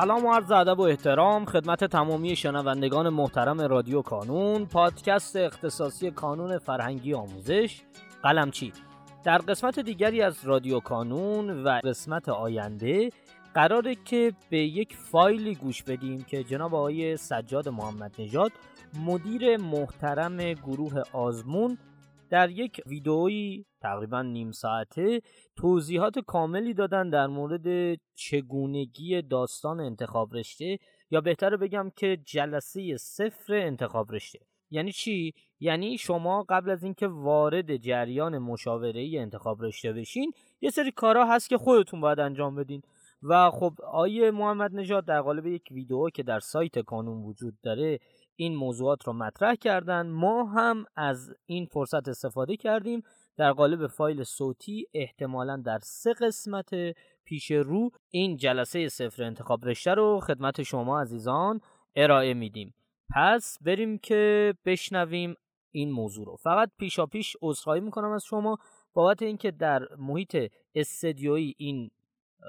سلام و عرض ادب و احترام خدمت تمامی شنوندگان محترم رادیو کانون، پادکست اختصاصی کانون فرهنگی آموزش قلمچی. در قسمت دیگری از رادیو کانون و قسمت آینده قراره که به یک فایلی گوش بدیم که جناب آقای سجاد محمدنژاد، مدیر محترم گروه آزمون، در یک ویدئویی تقریبا نیم ساعته توضیحات کاملی دادن در مورد چگونگی داستان انتخاب رشته، یا بهتره بگم که جلسه صفر انتخاب رشته. یعنی چی؟ یعنی شما قبل از اینکه وارد جریان مشاوره‌ای انتخاب رشته بشین، یه سری کارا هست که خودتون باید انجام بدین. و خب آقای محمدنژاد در قالب یک ویدئو که در سایت کانون وجود داره این موضوعات رو مطرح کردن. ما هم از این فرصت استفاده کردیم، در قالب فایل صوتی احتمالاً در 3 قسمت پیش رو این جلسه صفر انتخاب رشته رو خدمت شما عزیزان ارائه میدیم. پس بریم که بشنویم این موضوع رو. فقط پیشاپیش عذرخواهی میکنم از شما بابت اینکه در محیط استدیویی این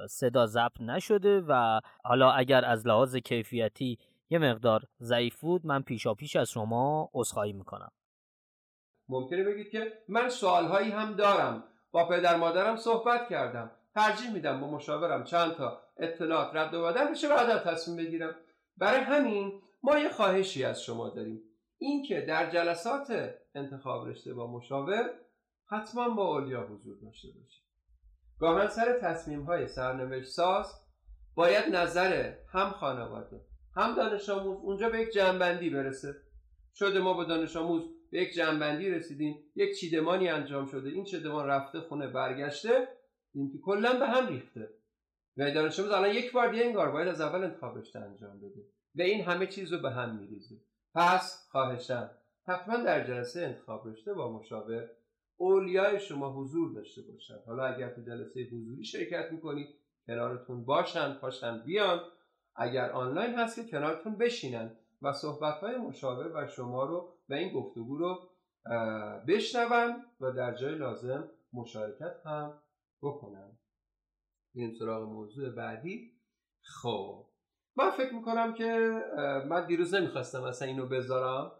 صدا ضبط نشده و حالا اگر از لحاظ کیفیتی یه مقدار ضعیف بود، من پیشاپیش از شما عذرخواهی میکنم. ممکنه بگید که من سوالهایی هم دارم، با پدر مادرم صحبت کردم، ترجیح میدم با مشاورم چند تا اطلاعات رد و بدل بشه بعدا تصمیم بگیرم. برای همین ما یه خواهشی از شما داریم، این که در جلسات انتخاب رشته با مشاور حتما با اولیا حضور داشته باشید. گاهن سر تصمیم‌های سرنوشت‌ساز باید نظر هم خانواده هم دانش آموز اونجا به یک جنبندی برسه. شده ما با دانش آموز به یک جنبندی رسیدیم، یک چیدمانی انجام شده، این چیدمان رفته خونه برگشته، این که کلا به هم ریخته و دانش آموز الان یک بار دیگه انگار باید از اول انتخابش انجام بده و این همه چیز رو به هم می‌ریزه. پس خواهشاً حتما در جلسه انتخاب رشته با مشاور اولیای شما حضور داشته باشن. حالا اگر تو جلسه حضوری شرکت میکنید کنارتون باشن بیان، اگر آنلاین هست که کنارتون بشینن و صحبت‌های مشاور و شما رو و این گفتگو رو بشنون و در جای لازم مشارکت هم بکنن. این سراغ موضوع بعدی. خب من فکر میکنم که من دیروز نمیخواستم اصلا اینو بذارم،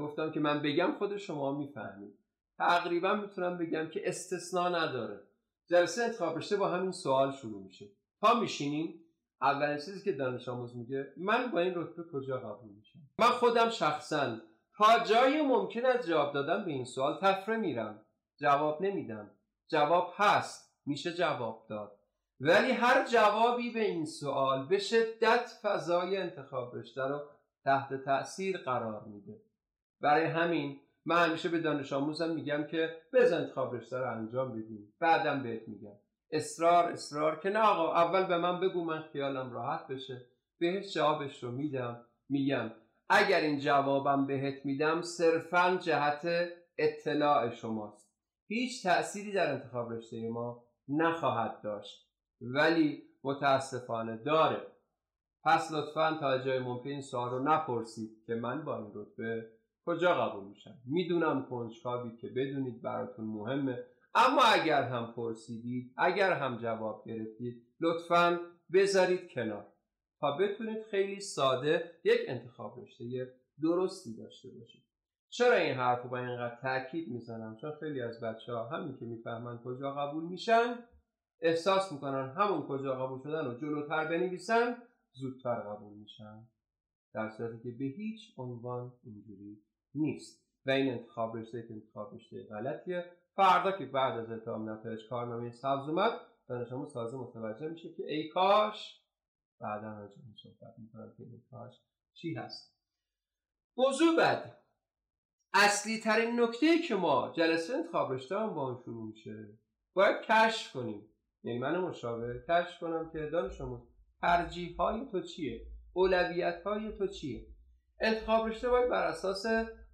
گفتم که من بگم خود شما میفهمید. تقریبا میتونم بگم که استثنا نداره، جلسه انتخاب رشته با همین سوال شروع میشه. تا میشینیم اولین چیزی که دانش آموز میگه من با این رتبه کجا قبول میشم؟ من خودم شخصا تا جای ممکن از جواب دادن به این سوال تفره میرم، جواب نمیدم. جواب هست، میشه جواب داد، ولی هر جوابی به این سوال به شدت فضای انتخاب رشته رو تحت تأثیر قرار میده. برای همین من همیشه به دانش آموزم میگم که بزن انتخاب رشته رو انجام بدیم، بعدم بهت میگم. اصرار که نه آقا اول به من بگو من خیالم راحت بشه. بهش جوابش رو میدم، میگم اگر این جوابم بهت میدم صرفا جهت اطلاع شماست، هیچ تأثیری در انتخاب رشته ما نخواهد داشت، ولی متاسفانه داره. پس لطفا تا جای ممکن این سوال رو نپرسید که من با این رتبه کجا قبول میشم. میدونم کنجکاوی که بدونید براتون مهمه، اما اگر هم پرسیدید، اگر هم جواب گرفتید، لطفاً بذارید کنار تا بتونید خیلی ساده یک انتخاب رشته درستی داشته باشید. چرا این حرفو با اینقدر تاکید میزنم؟ چون خیلی از بچه‌ها همین که میفهمن کجا قبول میشن، احساس میکنن همون کجا قبول شدن رو جلوتر بنویسن زودتر قبول میشن، در صورتی که به هیچ عنوان اینجوری نیست. و این انتخاب رشته که انتخاب رشته غلطیه. فردا که بعد از اتمام نتایج کارنامه سبز اومد، دانش آموز تازه متوجه میشه که ای کاش، بعدا راجع به صحبت می‌کنم که ای کاش چی هست. موضوع بعد، اصلی ترین نکته‌ای که ما جلسه انتخاب رشته هم با اون شروع میشه، باید کشف کنیم. یعنی من مشاور کشف کنم که دانش آموز ترجیح‌های تو چیه؟ اولویت‌های تو چیه؟ انتخاب رشته باید بر اساس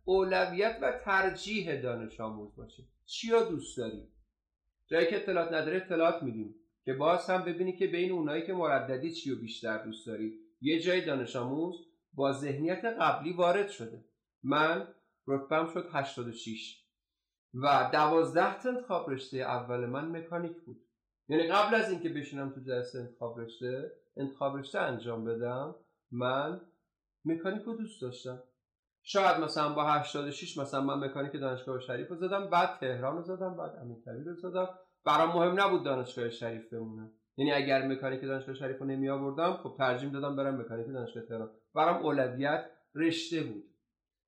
اولویت و ترجیح دانش آموز باشه. چی رو دوست داری؟ جایی که اطلاعات نداره اطلاعات میدیم که باز هم ببینی که بین اونایی که مرددی چی رو بیشتر دوست داری. یه جای دانش آموز با ذهنیت قبلی وارد شده، من رتبم شد 86 و 12 تا انتخاب رشته اول من مکانیک بود، یعنی قبل از اینکه بشینم تو جلسه انتخاب رشته انجام بدم، من مکانیک رو دوست داشتم. شاید مثلا با 86 مثلا من مکانیک دانشگاه شریف رو زدم، بعد تهران رو زدم، بعد امیرکبیر رو زدم. برام مهم نبود دانشگاه شریف بمونه. یعنی اگر مکانیک دانشگاه شریف رو نمی آوردم، خب ترجیح دادم برم مکانیک دانشگاه تهران. برام اولویت رشته بود.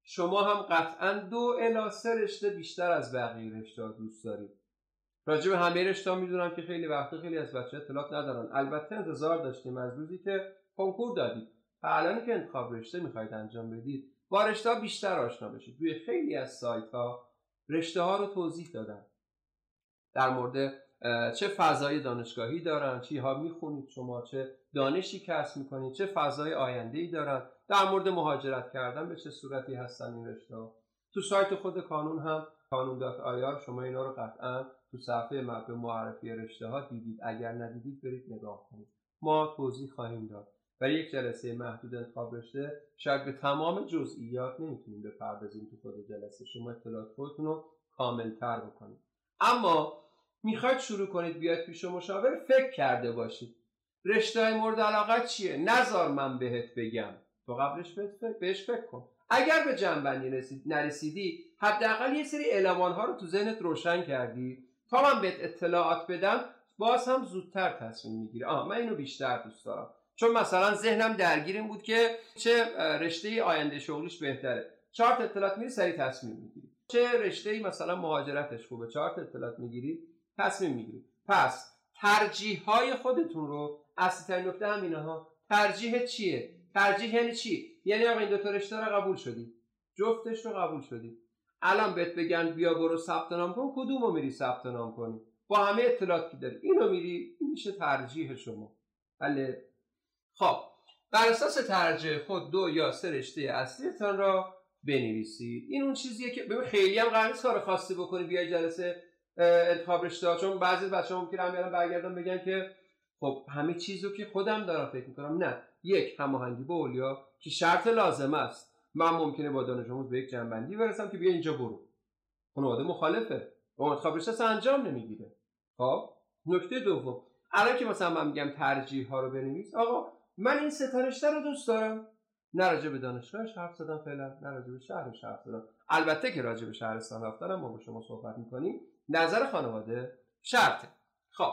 شما هم قطعاً 2 الی 3 رشته بیشتر از بقیه رشته‌ها دوست دارید. راجع به همه رشته‌ها میدونم که خیلی وقته خیلی از بچه‌ها اطلاع ندارن. البته انتظار داشتیم از روزی که کنکور دادید، الانی که انتخاب رشته می‌خواید انجام بدید، با رشته‌ها بیشتر آشنا بشید. توی خیلی از سایت‌ها رشته‌ها رو توضیح دادن. در مورد چه فضای دانشگاهی دارن، چی‌ها می‌خونید شما، چه دانشی کسب می‌کنید، چه فضای آینده‌ای دارن، در مورد مهاجرت کردن به چه صورتی هستن این رشته‌ها. تو سایت خود کانون هم kanun.ir شما اینا رو قطعاً تو صفحه مربوط معرفی رشته‌ها دیدید. اگر ندیدید برید نگاه کنید. ما توضیح خواهیم داد. برای یک جلسه محدود انتخاب رشته شاید به تمام جزئیات نمیتونیم بپردازیم. تو خود جلسه شما اطلاعات خودتون رو کامل‌تر بکنید. اما میخواید شروع کنید بیاید پیش مشاور، فکر کرده باشید رشته‌های مورد علاقه چیه. نذار من بهت بگم، تو قبلش بهش فکر کن. اگر به جنبندی نرسیدی، حداقل یه سری المان‌ها رو تو ذهنت روشن کردی تا من بهت اطلاعات بدم باز هم زودتر تصمیم میگیری. من اینو بیشتر دوست دارم، چون مثلا ذهنم درگیر این بود که چه رشته آینده شغلیش بهتره، 4 تا اطلاعات میری سریع تصمیم میگیری. چه رشته‌ای مثلا مهاجرتش خوبه، 4 تا اطلاعات میگیری تصمیم میگیری. پس ترجیح‌های خودتون رو، اصلی نکته هم اینها، ترجیح چیه؟ ترجیح یعنی چی؟ یعنی آقا این 2 تا رشته رو قبول شدی، جفتش رو قبول شدی، الان بهت بگن بیا برو ثبت نام کن، کدومو میری ثبت نام کنی؟ با همه اطلاعاتی که داری اینو میری، این میشه ترجیح شما. بله. خب بر اساس ترجیح خود 2 یا 3 رشته اصلیتان را بنویسید. این اون چیزیه که ببین خیلی هم قرار نیست کار خاصی بکنی بیای جلسه انتخاب رشته، چون بعضی بچه‌ها ممکنه همین برگردن بگن که خب همه چیزو که خودم دارم فکر می‌کنم. نه، یک هماهنگی با اولیا که شرط لازم است. من ممکنه با دانش آموز به یک جنبندی برسم که بیا اینجا برو. خانواده مخالفه. اون انتخاب رشته انجام نمیگیره. خب نکته دوم، الان که مثلا من میگم ترجیح ها رو بنویس، آقا من این 3 تا رشته رو دوست دارم. نه راجع به دانشگاهش حرف زدم فعلا، نه راجع به شهرش حرف زدم. البته که راجع به شهرستان رفتن ما با شما صحبت می‌کنیم. نظر خانواده شرطه. خب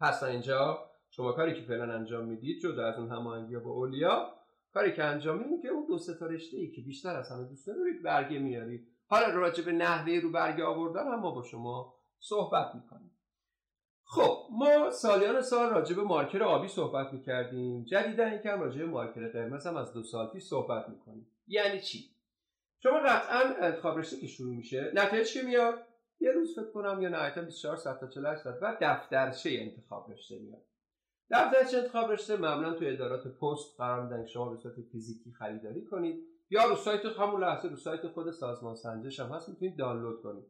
پس اینجا شما کاری که فعلا انجام میدید، جدا از اون هماهنگی با اولیا، کاری که انجام میدید که اون 2 تا رشته‌ای که بیشتر از همه دوست دارید برگه میارید. حالا راجع به نحوه رو برگه آوردن هم ما با شما صحبت میکنیم. خب ما سالیان سال راجع به مارکر آبی صحبت میکردیم. جدیداً یکم راجع به مارکر قرمز هم از 2 سال پیش صحبت میکنیم. یعنی چی؟ شما قطعاً انتخاب رشته که شروع میشه، نتایج که میاد یه روز فکر کنم یا نهایتاً 24 ساعت تا 48 ساعت بعد دفترچه انتخاب رشته میاد. دفترچه انتخاب رشته معمولا تو ادارات پست قرار میدن که شما به صورت فیزیکی خریداری کنید، یا رو سایت همون لحظه رو سایت خود سازمان سنجش هم هست میتونید دانلود کنید.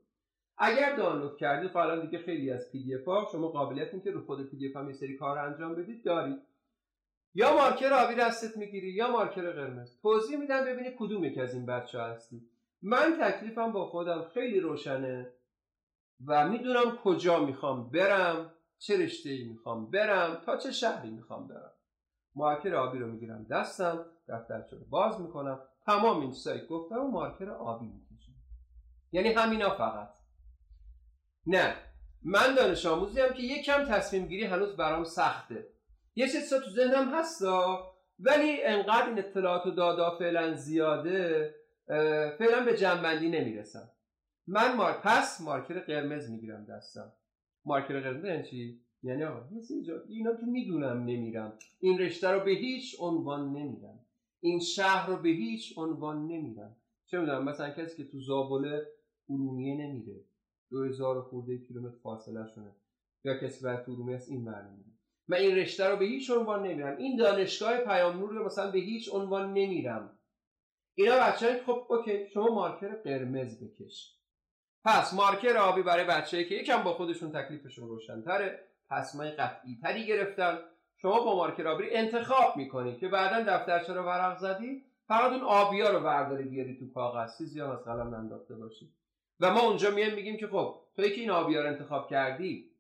اگر دانلود کردید حالا دیگه خیلی از پی دی اف ها شما قابلیت این که رو خود پی دی اف هم یه سری کار انجام بدید دارید. یا مارکر آبی دستت میگیری یا مارکر قرمز. توضیح میدم ببینید کدوم یک از این بچه‌ها هستی. من تکلیفم با خودم خیلی روشنه و میدونم کجا میخوام برم، چه رشته‌ای میخوام برم، تا چه شهری میخوام برم. مارکر آبی رو میگیرم دستم، دفترچه رو باز میکنم، تمام این سایت گفتم و مارکر آبی میکشم. یعنی همینا فقط. نه، من دانش آموزیم که یکم تصمیم گیری هنوز برام سخته. یه چیزا تو ذهنم هستا، ولی انقدر این اطلاعات و دادا فعلا زیاده، فعلا به جنبندی نمیرسم. من پس مارکر قرمز میگیرم دستم. مارکر قرمز یعنی چی؟ یعنی آقا اینا که میدونم نمیرم، این رشته رو به هیچ عنوان نمیرم، این شهر رو به هیچ عنوان نمیرم. چه میدونم مثلا کسی که تو زابل ارومیه نمیره، 2000 خورده کیلومتر فاصله شونه، یا کسی برای تو ارومیه است این برنامه میره، من این رشته رو به هیچ عنوان نمیرم، این دانشگاه پیام‌نور رو مثلا به هیچ عنوان نمیرم. اینا بچه‌ها خب اوکی شما مارکر قرمز بکش. پس مارکر آبی برای بچه‌ای که یکم با خودشون تکلیفشون روشن‌تره، تصمیم قطعی‌تری گرفتن. شما با مارکر آبی انتخاب می‌کنید که بعداً دفترچه رو ورق زدی، فقط اون آبی‌ها رو برداری بیاری تو کاغذ، چیزی هم از قلم ننداخته باشی. و ما اونجا میایم میگیم که خب تو که این آبی‌ها رو انتخاب کردی،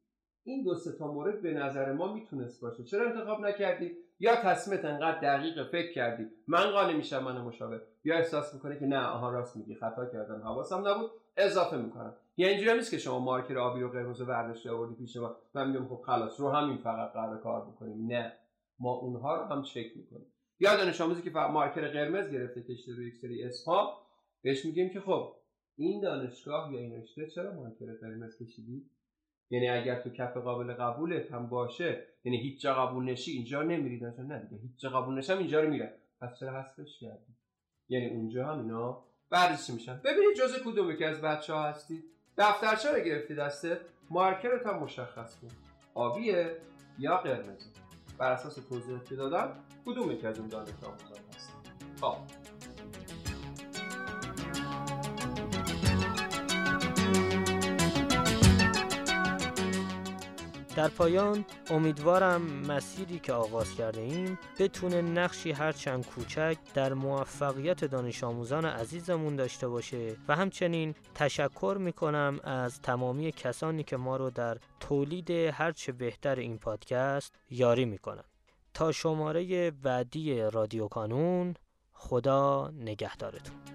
این دو سه تا مورد به نظر ما میتونست باشه. چرا انتخاب نکردید؟ یا تصمیمت انقدر دقیق فکر کردی من قانع میشم من مشابه، یا احساس میکنه که نه آها راست میگی خطا کردم حواسم نبود اضافه میکنم. یا اینجوری نیست که شما مارکر آبی رو قرمز رو برداشتی آوردی پیش ما من میگم خب خلاص رو همین فقط قرار کار بکنیم، نه ما اونها رو هم چک میکنیم. یا دانش آموزی که مارکر قرمز گرفته کشیده روی یک سری اسم‌ها بهش میگیم که خب این دانشگاه یا این رشته چرا مارکر قرمز کشیدی؟ یعنی اگر تو کف قابل قبولت هم باشه یعنی هیچ جا قبول نشی اینجا نمیری، چون نه دیگه هیچ جا قبول نشم اینجا رو میرم، پس چرا حذفش کردی؟ یعنی اونجا هم اینا بعدش میشن. ببینید جزء کدوم که از بچه‌ها هستی؟ دفترچه رو گرفتی دسته، مارکرت هم مشخص کن. آبیه یا قرمزه؟ بر اساس توضیحاتی که دادم کدوم که از اون دانشگاه هستی؟ خب در پایان امیدوارم مسیری که آغاز کرده ایم بتونه نقشی هرچند کوچک در موفقیت دانش آموزان عزیزمون داشته باشه و همچنین تشکر میکنم از تمامی کسانی که ما رو در تولید هرچه بهتر این پادکست یاری میکنن. تا شماره بعدی رادیو کانون، خدا نگهدارتون.